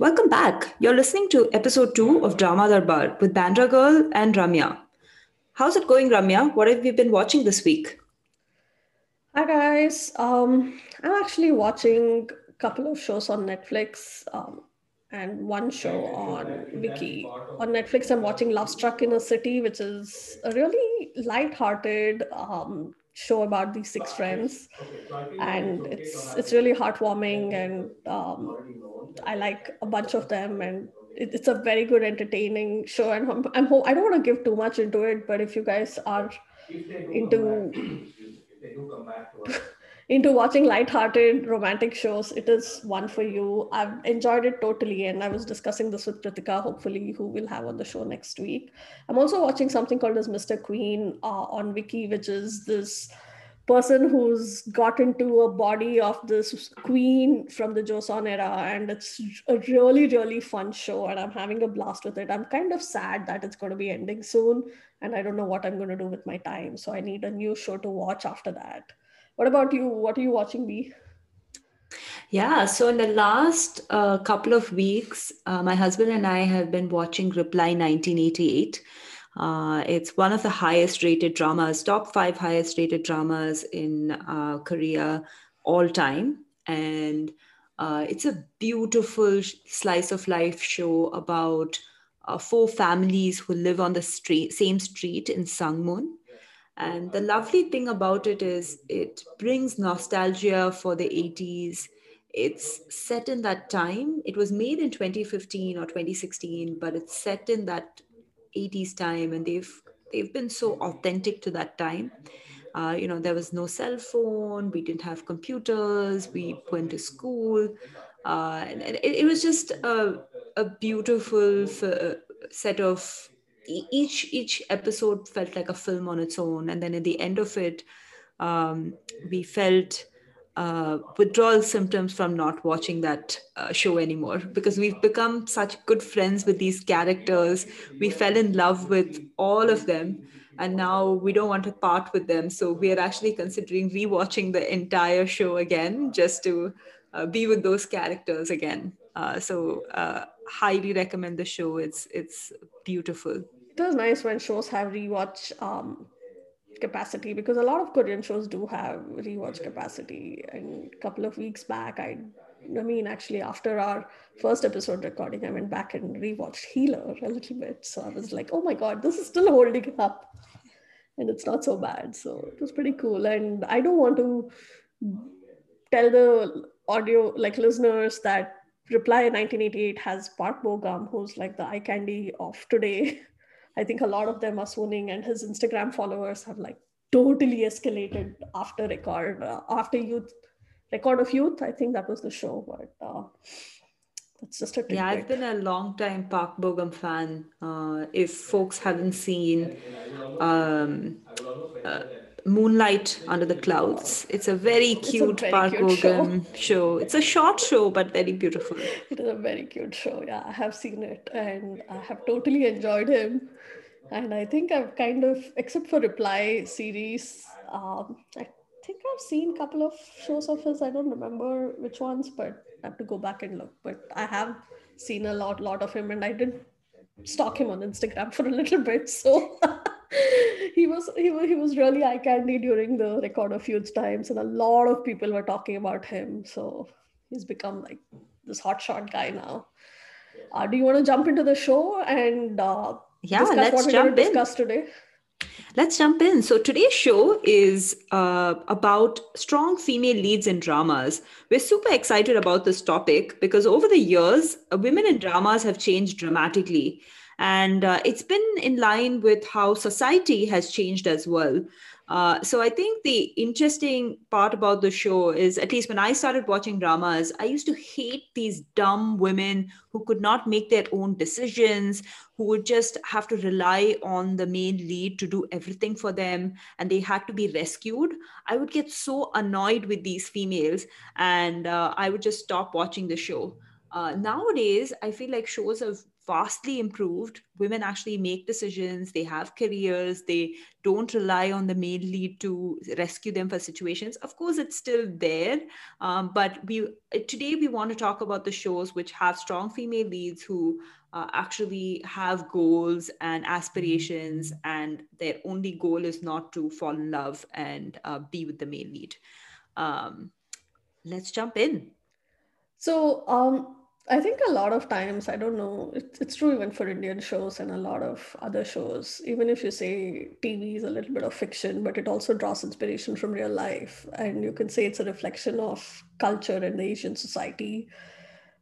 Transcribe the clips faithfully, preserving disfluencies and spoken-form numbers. Welcome back. You're listening to episode two of Drama Darbar with Bandra Girl and Ramya. How's it going, Ramya? What have you been watching this week? Hi, guys. Um, I'm actually watching a couple of shows on Netflix um, and one show on Viki. On Netflix, I'm watching Love Struck in a City, which is a really lighthearted um, show about these six friends, and it's it's really heartwarming, and um, I like a bunch of them, and it, it's a very good entertaining show. And I'm, I'm I don't want to give too much into it, but if you guys are into into watching lighthearted romantic shows, it is one for you. I've enjoyed it totally, and I was discussing this with Pritika, hopefully, who we'll have on the show next week. I'm also watching something called as Mister Queen uh, on Viki, which is this person who's got into a body of this queen from the Joseon era, and it's a really, really fun show, and I'm having a blast with it. I'm kind of sad that it's going to be ending soon, and I don't know what I'm going to do with my time, so I need a new show to watch after that. What about you? What are you watching, Bea? Yeah, so in the last uh, couple of weeks, uh, my husband and I have been watching Reply nineteen eighty-eight. Uh, it's one of the highest rated dramas, top five highest rated dramas in uh, Korea all time. And uh, it's a beautiful slice of life show about uh, four families who live on the street, same street in Sangmun. And the lovely thing about it is it brings nostalgia for the eighties. It's set in that time. It was made in twenty fifteen or twenty sixteen, but it's set in that eighties time, and they've they've been so authentic to that time. Uh, you know, there was no cell phone. We didn't have computers. We went to school. Uh, and it, it was just a, a beautiful f- set of Each each episode felt like a film on its own, and then at the end of it, um, we felt uh, withdrawal symptoms from not watching that uh, show anymore, because we've become such good friends with these characters. We fell in love with all of them, and now we don't want to part with them. So we are actually considering rewatching the entire show again just to uh, be with those characters again. Uh, so uh, highly recommend the show. It's it's beautiful. It is nice when shows have rewatch um, capacity, because a lot of Korean shows do have rewatch capacity. And a couple of weeks back, I, I mean, actually after our first episode recording, I went back and rewatched Healer a little bit. So I was like, oh my God, this is still holding up, and it's not so bad. So it was pretty cool. And I don't want to tell the audio like listeners that Reply nineteen eighty-eight has Park Bo Gum, who's like the eye candy of today. I think a lot of them are swooning, and his Instagram followers have like totally escalated after record, uh, after youth, record of youth. I think that was the show, but uh, it's just a yeah, I've been a long time Park Bo Gum fan. Uh, if folks haven't seen um, uh, Moonlight Under the Clouds, it's a very cute a very Park Bo Gum show. show. It's a short show, but very beautiful. It is a very cute show. Yeah, I have seen it, and I have totally enjoyed him. And I think I've kind of, except for Reply series, um, I think I've seen a couple of shows of his. I don't remember which ones, but I have to go back and look. But I have seen a lot, lot of him, and I did stalk him on Instagram for a little bit. So. He was he was he was really eye candy during the record of youth times, and a lot of people were talking about him. So he's become like this hotshot guy now. Uh, do you want to jump into the show and uh, yeah, discuss let's what we're going to discuss today? Let's jump in. So today's show is uh, about strong female leads in dramas. We're super excited about this topic because over the years, women in dramas have changed dramatically. And uh, it's been in line with how society has changed as well. Uh, so I think the interesting part about the show is, at least when I started watching dramas, I used to hate these dumb women who could not make their own decisions, who would just have to rely on the main lead to do everything for them, and they had to be rescued. I would get so annoyed with these females, and uh, I would just stop watching the show. Uh, nowadays, I feel like shows have vastly improved. Women actually make decisions, they have careers, they don't rely on the male lead to rescue them for situations. Of course, it's still there, um, but we today we want to talk about the shows which have strong female leads who uh, actually have goals and aspirations, and their only goal is not to fall in love and uh, be with the male lead. Um, let's jump in. So, um, I think a lot of times, I don't know, it's, it's true even for Indian shows and a lot of other shows, even if you say T V is a little bit of fiction, but it also draws inspiration from real life. And you can say it's a reflection of culture and the Asian society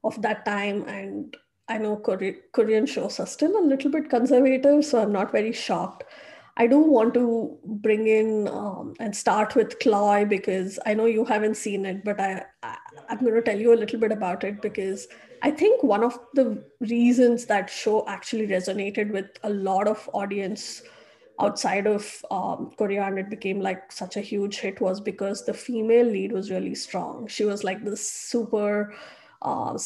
of that time. And I know Kore- Korean shows are still a little bit conservative, so I'm not very shocked. I do want to bring in um, and start with CLOY, because I know you haven't seen it, but I, I, I'm going to tell you a little bit about it, because I think one of the reasons that show actually resonated with a lot of audience outside of um, Korea, and it became like such a huge hit, was because the female lead was really strong. She was like this super uh,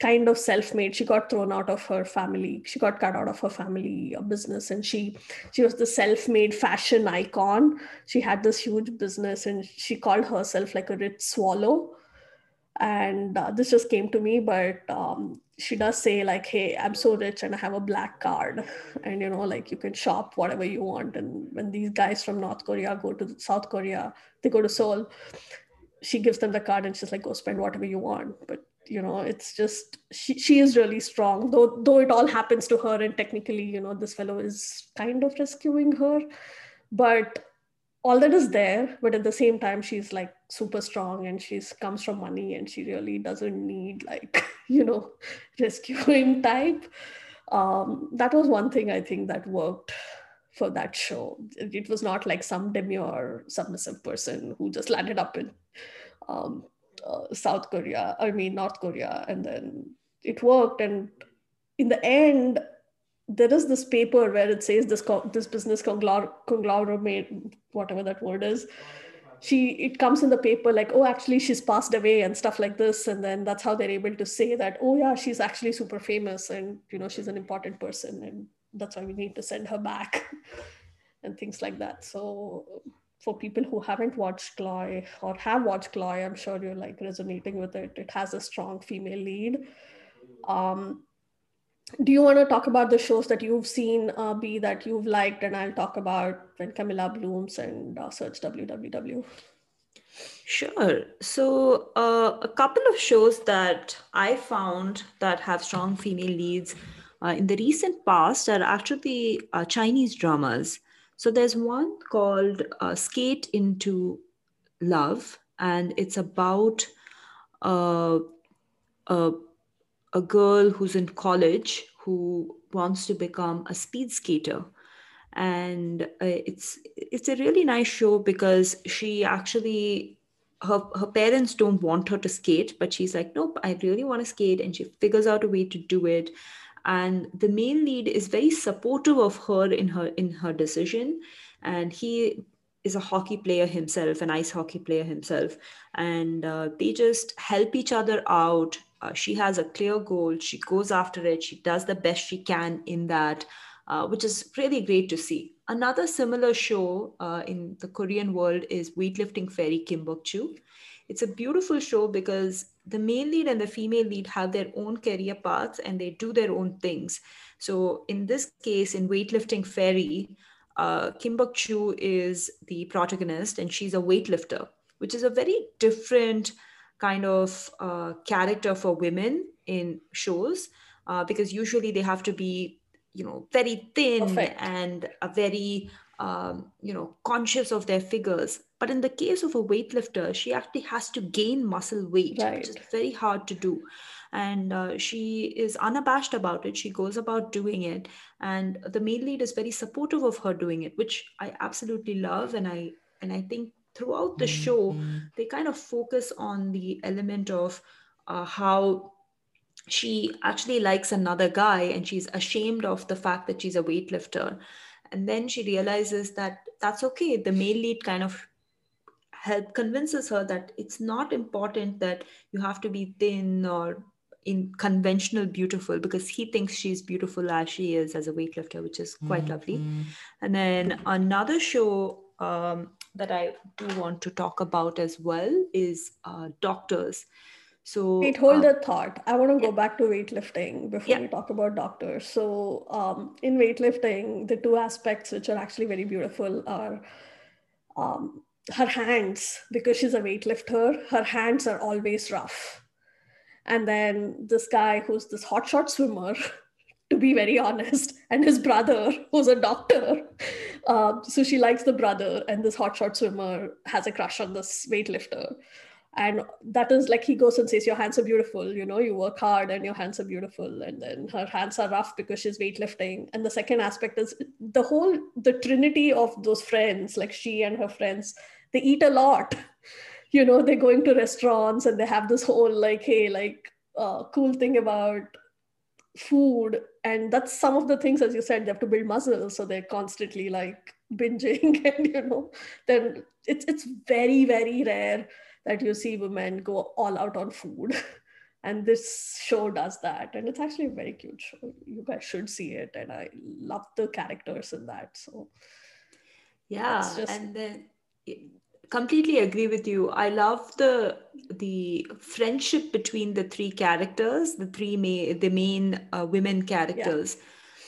kind of self-made. She got thrown out of her family. She got cut out of her family business, and she she was the self-made fashion icon. She had this huge business, and she called herself like a rich swallow. And uh, this just came to me, but um, she does say like, hey, I'm so rich and I have a black card, and you know, like you can shop whatever you want. And when these guys from North Korea go to South Korea, they go to Seoul, she gives them the card and she's like, go spend whatever you want. But you know, it's just, she, she is really strong, though, though it all happens to her. And technically, you know, this fellow is kind of rescuing her, but all that is there. But at the same time, she's like super strong, and she's comes from money, and she really doesn't need like, you know, rescuing type. Um, that was one thing I think that worked for that show. It was not like some demure submissive person who just landed up in, um, Uh, South Korea, I mean North Korea, and then it worked. And in the end, there is this paper where it says this co- this business conglomer- conglomerate, whatever that word is, she it comes in the paper like, oh, actually she's passed away and stuff like this. And then that's how they're able to say that, oh yeah, she's actually super famous, and you know, she's an important person, and that's why we need to send her back and things like that. So for people who haven't watched CLOY or have watched CLOY, I'm sure you're like resonating with it. It has a strong female lead. Um, do you want to talk about the shows that you've seen, uh, B, that you've liked? And I'll talk about when Camila Blooms and uh, Search W W W. Sure. So uh, a couple of shows that I found that have strong female leads uh, in the recent past are actually uh, Chinese dramas. So there's one called uh, Skate Into Love, and it's about uh, a, a girl who's in college who wants to become a speed skater. And uh, it's it's a really nice show because she actually, her, her parents don't want her to skate, but she's like, nope, I really want to skate. And she figures out a way to do it. And the male lead is very supportive of her in her in her decision. And he is a hockey player himself, an ice hockey player himself. And uh, they just help each other out. Uh, she has a clear goal. She goes after it. She does the best she can in that, uh, which is really great to see. Another similar show uh, in the Korean world is Weightlifting Fairy Kim Bok-joo. It's a beautiful show because the male lead and the female lead have their own career paths and they do their own things. So in this case, in Weightlifting Fairy, uh, Kim Bok-joo is the protagonist and she's a weightlifter, which is a very different kind of uh, character for women in shows uh, because usually they have to be, you know, very thin Perfect. and a very, um, you know, conscious of their figures. But in the case of a weightlifter, she actually has to gain muscle weight, right, which is very hard to do. And uh, she is unabashed about it. She goes about doing it. And the male lead is very supportive of her doing it, which I absolutely love. And I and I think throughout the show, mm-hmm. they kind of focus on the element of uh, how she actually likes another guy and she's ashamed of the fact that she's a weightlifter. And then she realizes that that's okay. The male lead kind of help convinces her that it's not important that you have to be thin or in conventional beautiful, because he thinks she's beautiful as she is as a weightlifter, which is quite mm-hmm. lovely. And then another show um, that I do want to talk about as well is uh, Doctors. So wait, hold um, the thought. I want to yeah. go back to weightlifting before yeah. we talk about Doctors. So um, in weightlifting, the two aspects which are actually very beautiful are um, her hands, because she's a weightlifter, her hands are always rough. And then this guy who's this hotshot swimmer, to be very honest, and his brother who's a doctor. Uh, so she likes the brother, and this hotshot swimmer has a crush on this weightlifter. And that is like, he goes and says, your hands are beautiful, you know, you work hard and your hands are beautiful. And then her hands are rough because she's weightlifting. And the second aspect is the whole, the trinity of those friends, like she and her friends, they eat a lot. You know, they're going to restaurants and they have this whole like, hey, like uh, cool thing about food. And that's some of the things, as you said, they have to build muscle. So they're constantly like binging and, you know, then it's, it's very, very rare that you see women go all out on food. And this show does that. And it's actually a very cute show. You guys should see it. And I love the characters in that. So yeah, just... and then completely agree with you. I love the the friendship between the three characters, the three main, the main uh, women characters. Yeah.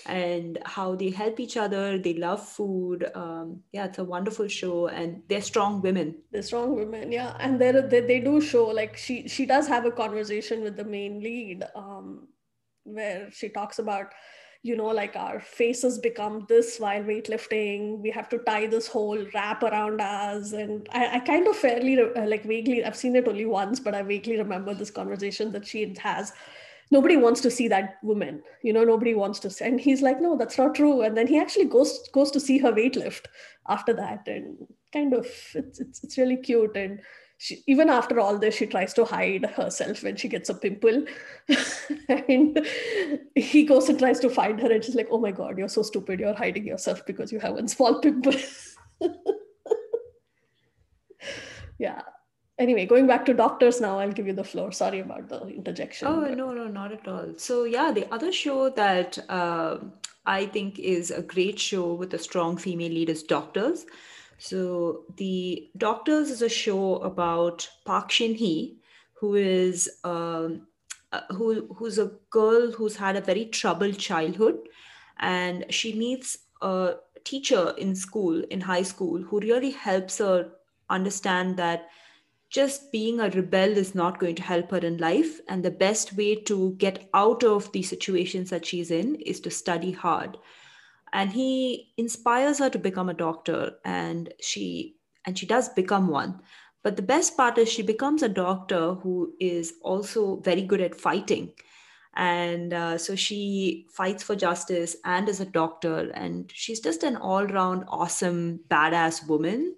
And how they help each other. They love food. Um, yeah, it's a wonderful show. And they're strong women. They're strong women, yeah. And they're, they they do show, like, she, she does have a conversation with the main lead um, where she talks about, you know, like, our faces become this while weightlifting. We have to tie this whole wrap around us. And I, I kind of fairly, like, vaguely, I've seen it only once, but I vaguely remember this conversation that she has. Nobody wants to see that woman, you know, nobody wants to see. And he's like, no, that's not true. And then he actually goes goes to see her weightlift after that. And kind of, it's it's, it's really cute. And she, even after all this, she tries to hide herself when she gets a pimple. And he goes and tries to find her. And she's like, oh my God, you're so stupid. You're hiding yourself because you have one small pimple. Yeah. Anyway, going back to Doctors now, I'll give you the floor. Sorry about the interjection. Oh, but... no, no, not at all. So yeah, the other show that uh, I think is a great show with a strong female lead is Doctors. So the Doctors is a show about Park Shin-hee, who is um, uh, who who's a girl who's had a very troubled childhood, and she meets a teacher in school, in high school, who really helps her understand that just being a rebel is not going to help her in life. And the best way to get out of the situations that she's in is to study hard. And he inspires her to become a doctor, and she, and she does become one. But the best part is she becomes a doctor who is also very good at fighting. And uh, so she fights for justice and is a doctor. And she's just an all-round awesome, badass woman.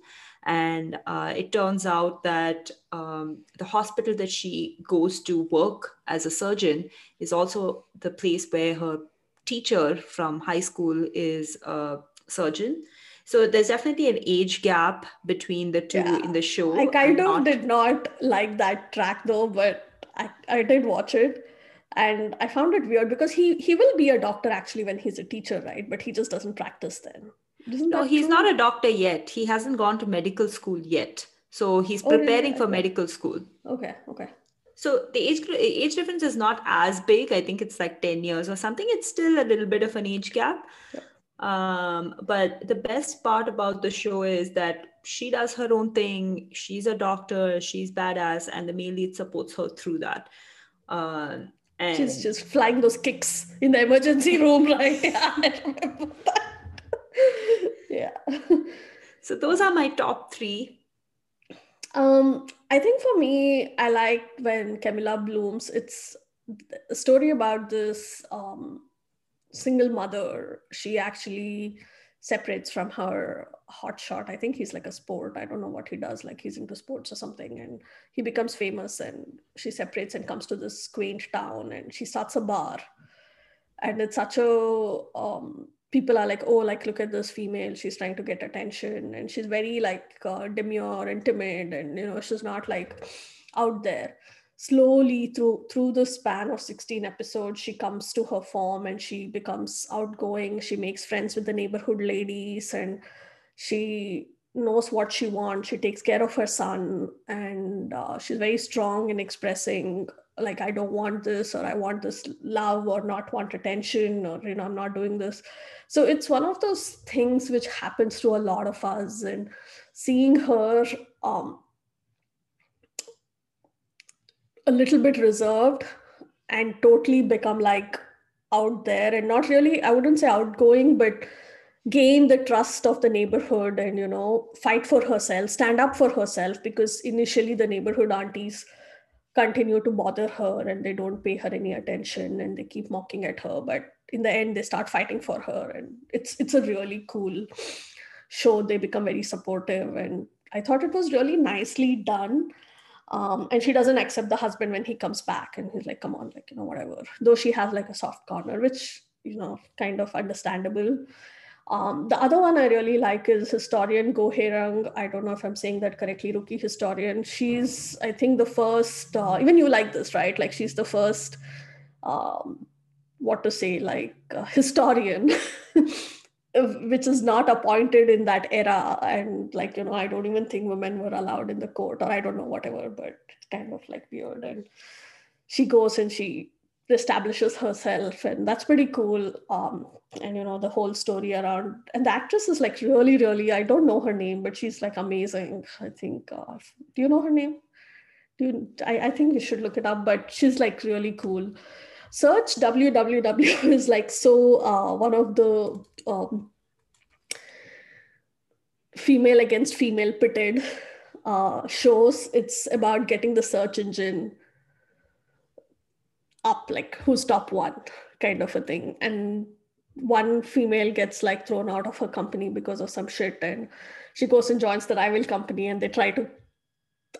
And uh, it turns out that um, the hospital that she goes to work as a surgeon is also the place where her teacher from high school is a surgeon. So there's definitely an age gap between the two yeah. in the show. I kind of not... did not like that track though, but I, I did watch it. And I found it weird because he, he will be a doctor actually when he's a teacher, right? But he just doesn't practice then. Isn't no, he's true? Not a doctor yet. He hasn't gone to medical school yet. So he's preparing oh, really? for okay. medical school. Okay, okay. So the age age difference is not as big. I think it's like ten years or something. It's still a little bit of an age gap. Yeah. Um, but the best part about the show is that she does her own thing. She's a doctor. She's badass. And the male lead supports her through that. Uh, and she's just flying those kicks in the emergency room. Like, yeah, I remember that. Yeah. So those are my top three. Um, I think for me, I liked when Camila Blooms. It's a story about this um, single mother. She actually separates from her hotshot. I think he's like a sport. I don't know what he does. Like he's into sports or something. And he becomes famous and she separates and comes to this quaint town and she starts a bar. And it's such a... Um, people are like, oh, like, look at this female. She's trying to get attention. And she's very like uh, demure and timid. And, you know, she's not like out there. slowly through through the span of sixteen episodes, she comes to her form and she becomes outgoing. She makes friends with the neighborhood ladies and she knows what she wants. She takes care of her son, and uh, she's very strong in expressing, like, I don't want this, or I want this love, or not want attention, or, you know, I'm not doing this. So it's one of those things which happens to a lot of us, and seeing her um, a little bit reserved and totally become like out there and not really, I wouldn't say outgoing, but gain the trust of the neighborhood and, you know, fight for herself, stand up for herself, because initially the neighborhood aunties continue to bother her and they don't pay her any attention and they keep mocking at her. But in the end, they start fighting for her. And it's it's a really cool show. They become very supportive. And I thought it was really nicely done. Um, and she doesn't accept the husband when he comes back. And he's like, come on, like, you know, whatever. Though she has like a soft corner, which, you know, kind of understandable. Um, the other one I really like is Historian Goo Hae-ryung. I don't know if I'm saying that correctly, Rookie Historian. She's, I think, the first, uh, even you like this, right? Like, she's the first, um, what to say, like, uh, historian, which is not appointed in that era. And, like, you know, I don't even think women were allowed in the court, or I don't know, whatever, but it's kind of like weird. And she goes and she establishes herself, and that's pretty cool. Um, and, you know, the whole story around, and the actress is like really, really, I don't know her name, but she's like amazing. I think, uh, do you know her name? Do you, I, I think we should look it up, but she's like really cool. Search W W W is like, so uh, one of the um, female against female pitted uh, shows. It's about getting the search engine up, like who's top one kind of a thing. And one female gets like thrown out of her company because of some shit, and she goes and joins the rival company and they try to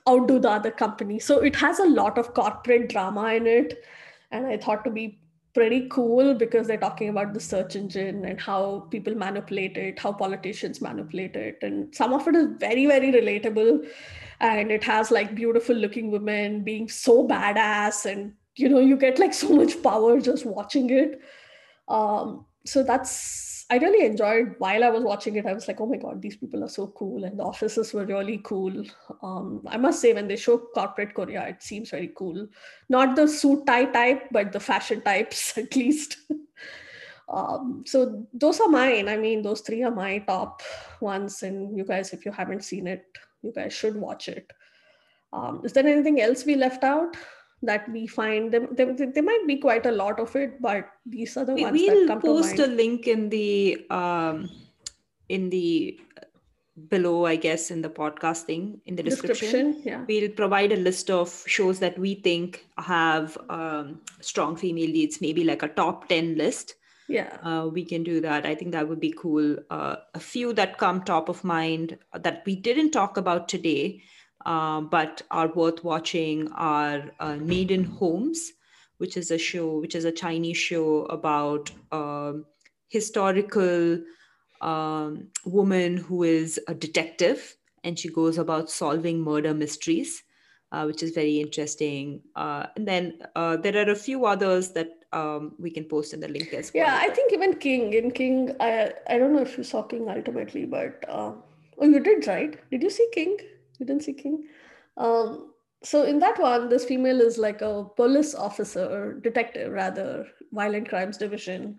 outdo the other company. So it has a lot of corporate drama in it, and I thought to be pretty cool because they're talking about the search engine and how people manipulate it, how politicians manipulate it. And some of it is very, very relatable, and it has like beautiful looking women being so badass, and you know, you get like so much power just watching it. Um, so that's, I really enjoyed while I was watching it. I was like, oh my God, these people are so cool. And the offices were really cool. Um, I must say, when they show corporate Korea, it seems very cool. Not the suit tie type, but the fashion types at least. um, so those are mine. I mean, those three are my top ones. And you guys, if you haven't seen it, you guys should watch it. Um, is there anything else we left out that we find? Them, there, there might be quite a lot of it, but these are the we, ones we'll that come to mind. We'll post a link in the um, in the below, I guess, in the podcast thing, in the description. description yeah. We'll provide a list of shows that we think have um, strong female leads, maybe like a top ten list. Yeah, uh, we can do that. I think that would be cool. Uh, a few that come top of mind that we didn't talk about today, Uh, but are worth watching are uh, Made in Homes, which is a show, which is a Chinese show about uh, historical um, woman who is a detective, and she goes about solving murder mysteries, uh, which is very interesting. Uh, and then uh, there are a few others that um, we can post in the link as well. Yeah, I think even King, in King, I, I don't know if you saw King ultimately, but uh, oh, you did, right? Did you see King? You didn't see King. Um, so in that one, this female is like a police officer, detective rather, violent crimes division,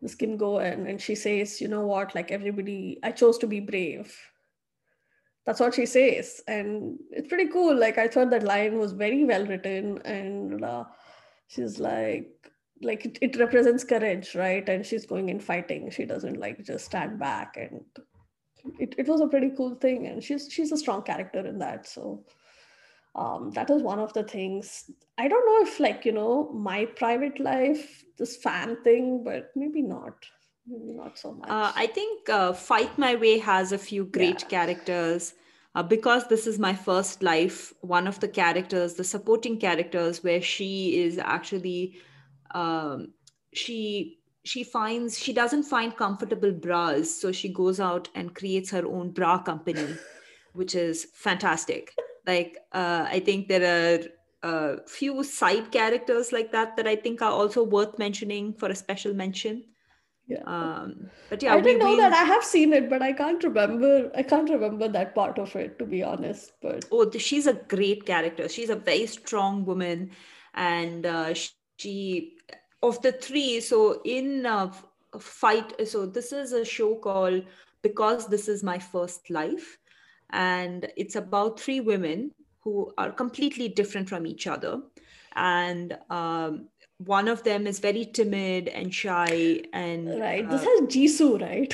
this Kim Goen, and she says, you know what, like everybody, I chose to be brave. That's what she says. And it's pretty cool. Like I thought that line was very well written, and uh, she's like, like it, it represents courage, right? And she's going and fighting. She doesn't like just stand back, and It, it was a pretty cool thing, and she's she's a strong character in that. So um, that was one of the things. I don't know if, like, you know, My Private Life, this fan thing, but maybe not. Maybe not so much. Uh, I think uh, Fight My Way has a few great yeah. characters. Uh, Because This Is My First Life, one of the characters, the supporting characters, where she is actually, um, she... she finds, she doesn't find comfortable bras, so she goes out and creates her own bra company, which is fantastic. Like, uh, I think there are uh, few side characters like that that I think are also worth mentioning for a special mention. Yeah. Um, but yeah, I didn't we, know we... that. I have seen it, but I can't remember. I can't remember that part of it, to be honest. But oh, she's a great character. She's a very strong woman, and uh, she of the three. So in uh, fight, so this is a show called Because This Is My First Life, and it's about three women who are completely different from each other, and um, one of them is very timid and shy, and right. Uh, this has Jisoo, right?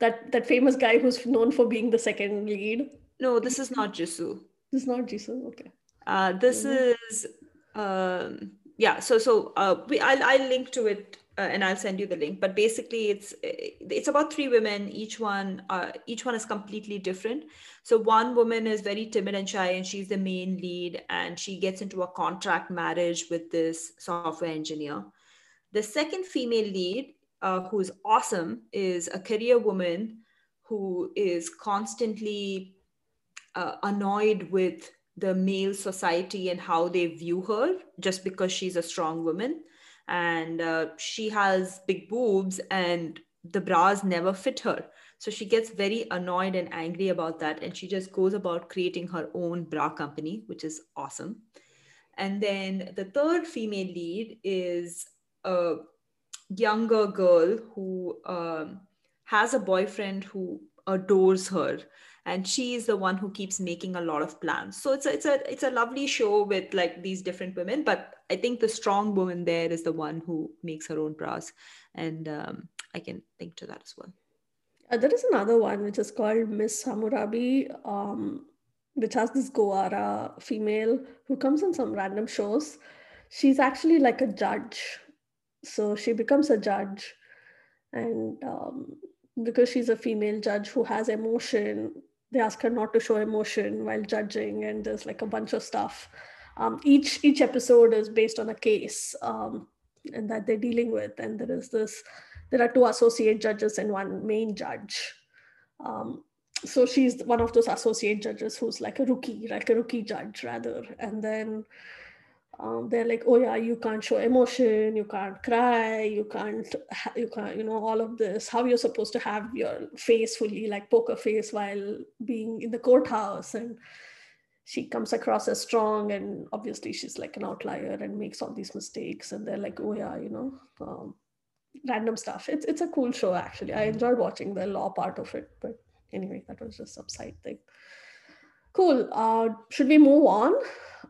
that that famous guy who's known for being the second lead. No, this is not Jisoo. This is not Jisoo. Okay. Uh, this mm-hmm. is um, yeah. So so uh, we I'll I'll link to it. Uh, and I'll send you the link, but basically it's it's about three women. Each one uh, each one is completely different. So one woman is very timid and shy, and she's the main lead, and she gets into a contract marriage with this software engineer. The second female lead, uh, who is awesome, is a career woman who is constantly uh, annoyed with the male society and how they view her just because she's a strong woman. And uh, she has big boobs and the bras never fit her. So she gets very annoyed and angry about that. And she just goes about creating her own bra company, which is awesome. And then the third female lead is a younger girl who um, has a boyfriend who adores her. And she is the one who keeps making a lot of plans. So it's a, it's a, it's a lovely show with like these different women, but I think the strong woman there is the one who makes her own bras. And um, I can think to that as well. Uh, there is another one, which is called Miss Hammurabi, um, which has this Goara female who comes on some random shows. She's actually like a judge. So she becomes a judge, and um, because she's a female judge who has emotion, they ask her not to show emotion while judging, and there's like a bunch of stuff. Um, each each episode is based on a case um, and that they're dealing with, and there is this. There are two associate judges and one main judge. Um, so she's one of those associate judges who's like a rookie, like a rookie judge rather. And then um, they're like, "Oh yeah, you can't show emotion, you can't cry, you can't, you can't, you know, all of this. How you're supposed to have your face fully like poker face while being in the courthouse." And she comes across as strong, and obviously she's like an outlier and makes all these mistakes. And they're like, "Oh yeah, you know, um, random stuff." It's it's a cool show actually. I enjoyed watching the law part of it, but anyway, that was just some side thing. Cool. Uh, should we move on?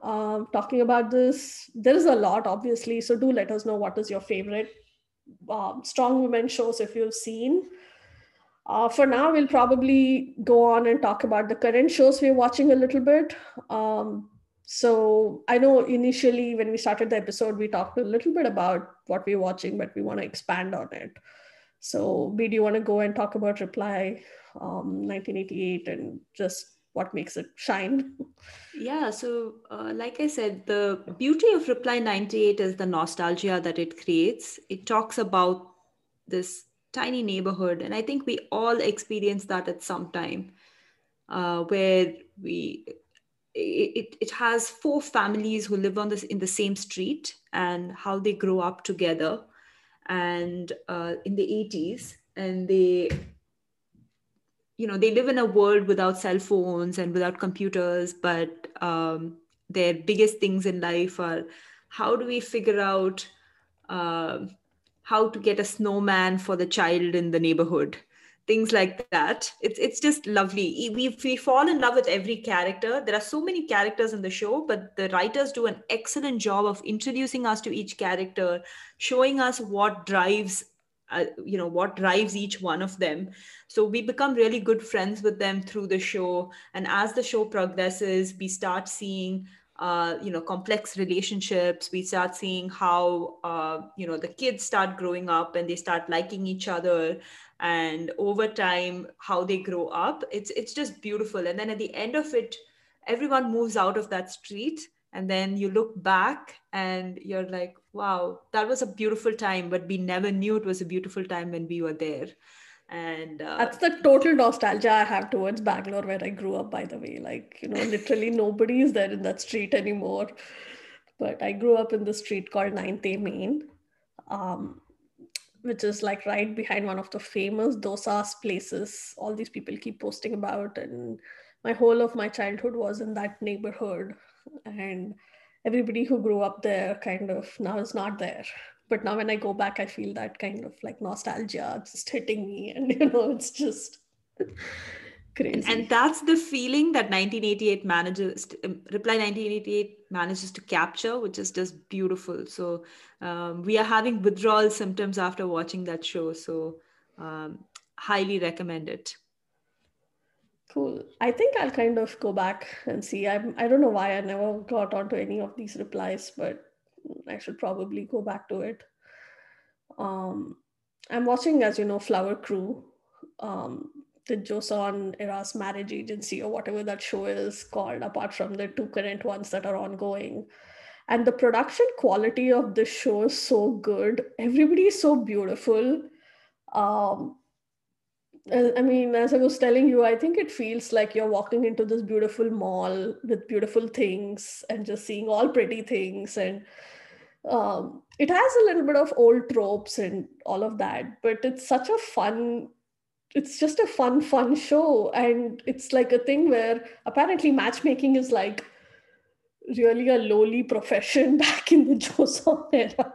Uh, talking about this, there is a lot obviously. So do let us know what is your favorite um, strong women shows if you've seen. Uh, for now, we'll probably go on and talk about the current shows we're watching a little bit. Um, so I know initially when we started the episode, we talked a little bit about what we're watching, but we want to expand on it. So B, do you want to go and talk about Reply um, nineteen eighty-eight and just what makes it shine? Yeah, so uh, like I said, the beauty of Reply ninety-eight is the nostalgia that it creates. It talks about this tiny neighborhood, and I think we all experience that at some time, uh, where we it it has four families who live on this in the same street and how they grow up together, and uh, in the eighties, and they you know they live in a world without cell phones and without computers, but um, their biggest things in life are how do we figure out uh, how to get a snowman for the child in the neighborhood, things like that. It's it's just lovely. We, we fall in love with every character. There are so many characters in the show, but the writers do an excellent job of introducing us to each character, showing us what drives, uh, you know, what drives each one of them. So we become really good friends with them through the show. And as the show progresses, we start seeing Uh, you know, complex relationships. We start seeing how, uh, you know, the kids start growing up and they start liking each other, and over time, how they grow up. It's, it's just beautiful. And then at the end of it, everyone moves out of that street, and then you look back and you're like, wow, that was a beautiful time, but we never knew it was a beautiful time when we were there. And uh, that's the total nostalgia I have towards Bangalore, where I grew up, by the way. Like, you know, literally nobody is there in that street anymore. but I grew up in the street called Ninth A Main, um, which is like right behind one of the famous dosa's places all these people keep posting about. And my whole of my childhood was in that neighborhood, and everybody who grew up there kind of now is not there. But now when I go back, I feel that kind of like nostalgia just hitting me, and you know, it's just crazy. And that's the feeling that nineteen eighty-eight manages, Reply nineteen eighty-eight manages to capture, which is just beautiful. So um, we are having withdrawal symptoms after watching that show. So um, highly recommend it. Cool. I think I'll kind of go back and see. I'm, I don't know why I never got onto any of these replies, but I should probably go back to it. Um, I'm watching, as you know, Flower Crew, um, the Joseon era's marriage agency or whatever that show is called, apart from the two current ones that are ongoing. And the production quality of this show is so good. Everybody is so beautiful. Um, I mean, as I was telling you, I think it feels like you're walking into this beautiful mall with beautiful things and just seeing all pretty things. And um, it has a little bit of old tropes and all of that, but it's such a fun, it's just a fun, fun show. And it's like a thing where apparently matchmaking is like really a lowly profession back in the Joseon era.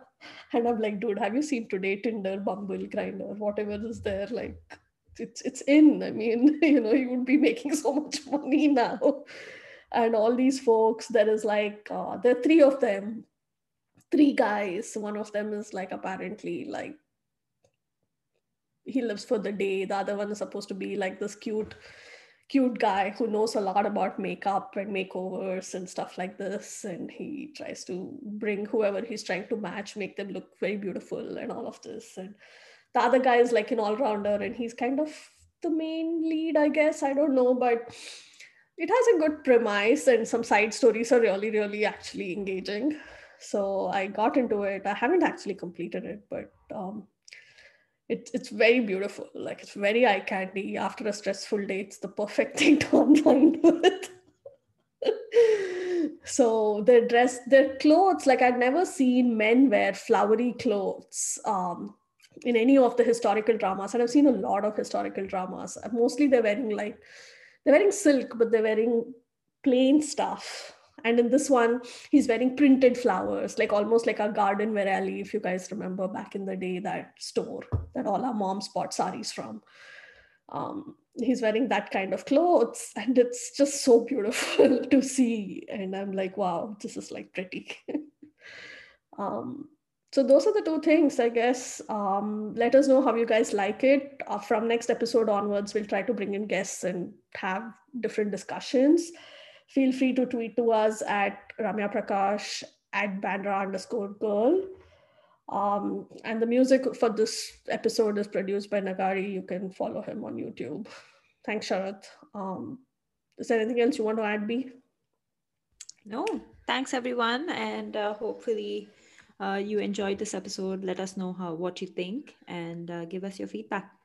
And I'm like, dude, have you seen today Tinder, Bumble, Grindr, whatever is there? Like, It's it's in, I mean, you know, you would be making so much money now. And all these folks, there is like, uh, there are three of them, three guys. One of them is like, apparently like, he lives for the day. The other one is supposed to be like this cute, cute guy who knows a lot about makeup and makeovers and stuff like this. And he tries to bring whoever he's trying to match, make them look very beautiful and all of this. And the other guy is like an all-rounder, and he's kind of the main lead, I guess. I don't know, but it has a good premise, and some side stories are really, really actually engaging. So I got into it. I haven't actually completed it, but um, it, it's very beautiful. Like, it's very eye candy. After a stressful day, it's the perfect thing to unwind with. So their dress, their clothes, like I'd never seen men wear flowery clothes. Um, in any of the historical dramas, and I've seen a lot of historical dramas. Mostly they're wearing like, they're wearing silk, but they're wearing plain stuff. And in this one, he's wearing printed flowers, like almost like a garden virali, if you guys remember back in the day, that store that all our moms bought saris from. Um, he's wearing that kind of clothes, and it's just so beautiful to see. And I'm like, wow, this is like pretty. um, So those are the two things, I guess. Um, let us know how you guys like it. Uh, from next episode onwards, we'll try to bring in guests and have different discussions. Feel free to tweet to us at Ramya Prakash at Bandra underscore girl. Um, and the music for this episode is produced by Nagari. You can follow him on YouTube. Thanks, Sharath. Um, is there anything else you want to add, B? No, thanks everyone. And uh, hopefully... Uh, you enjoyed this episode. Let us know how what you think, and uh, give us your feedback.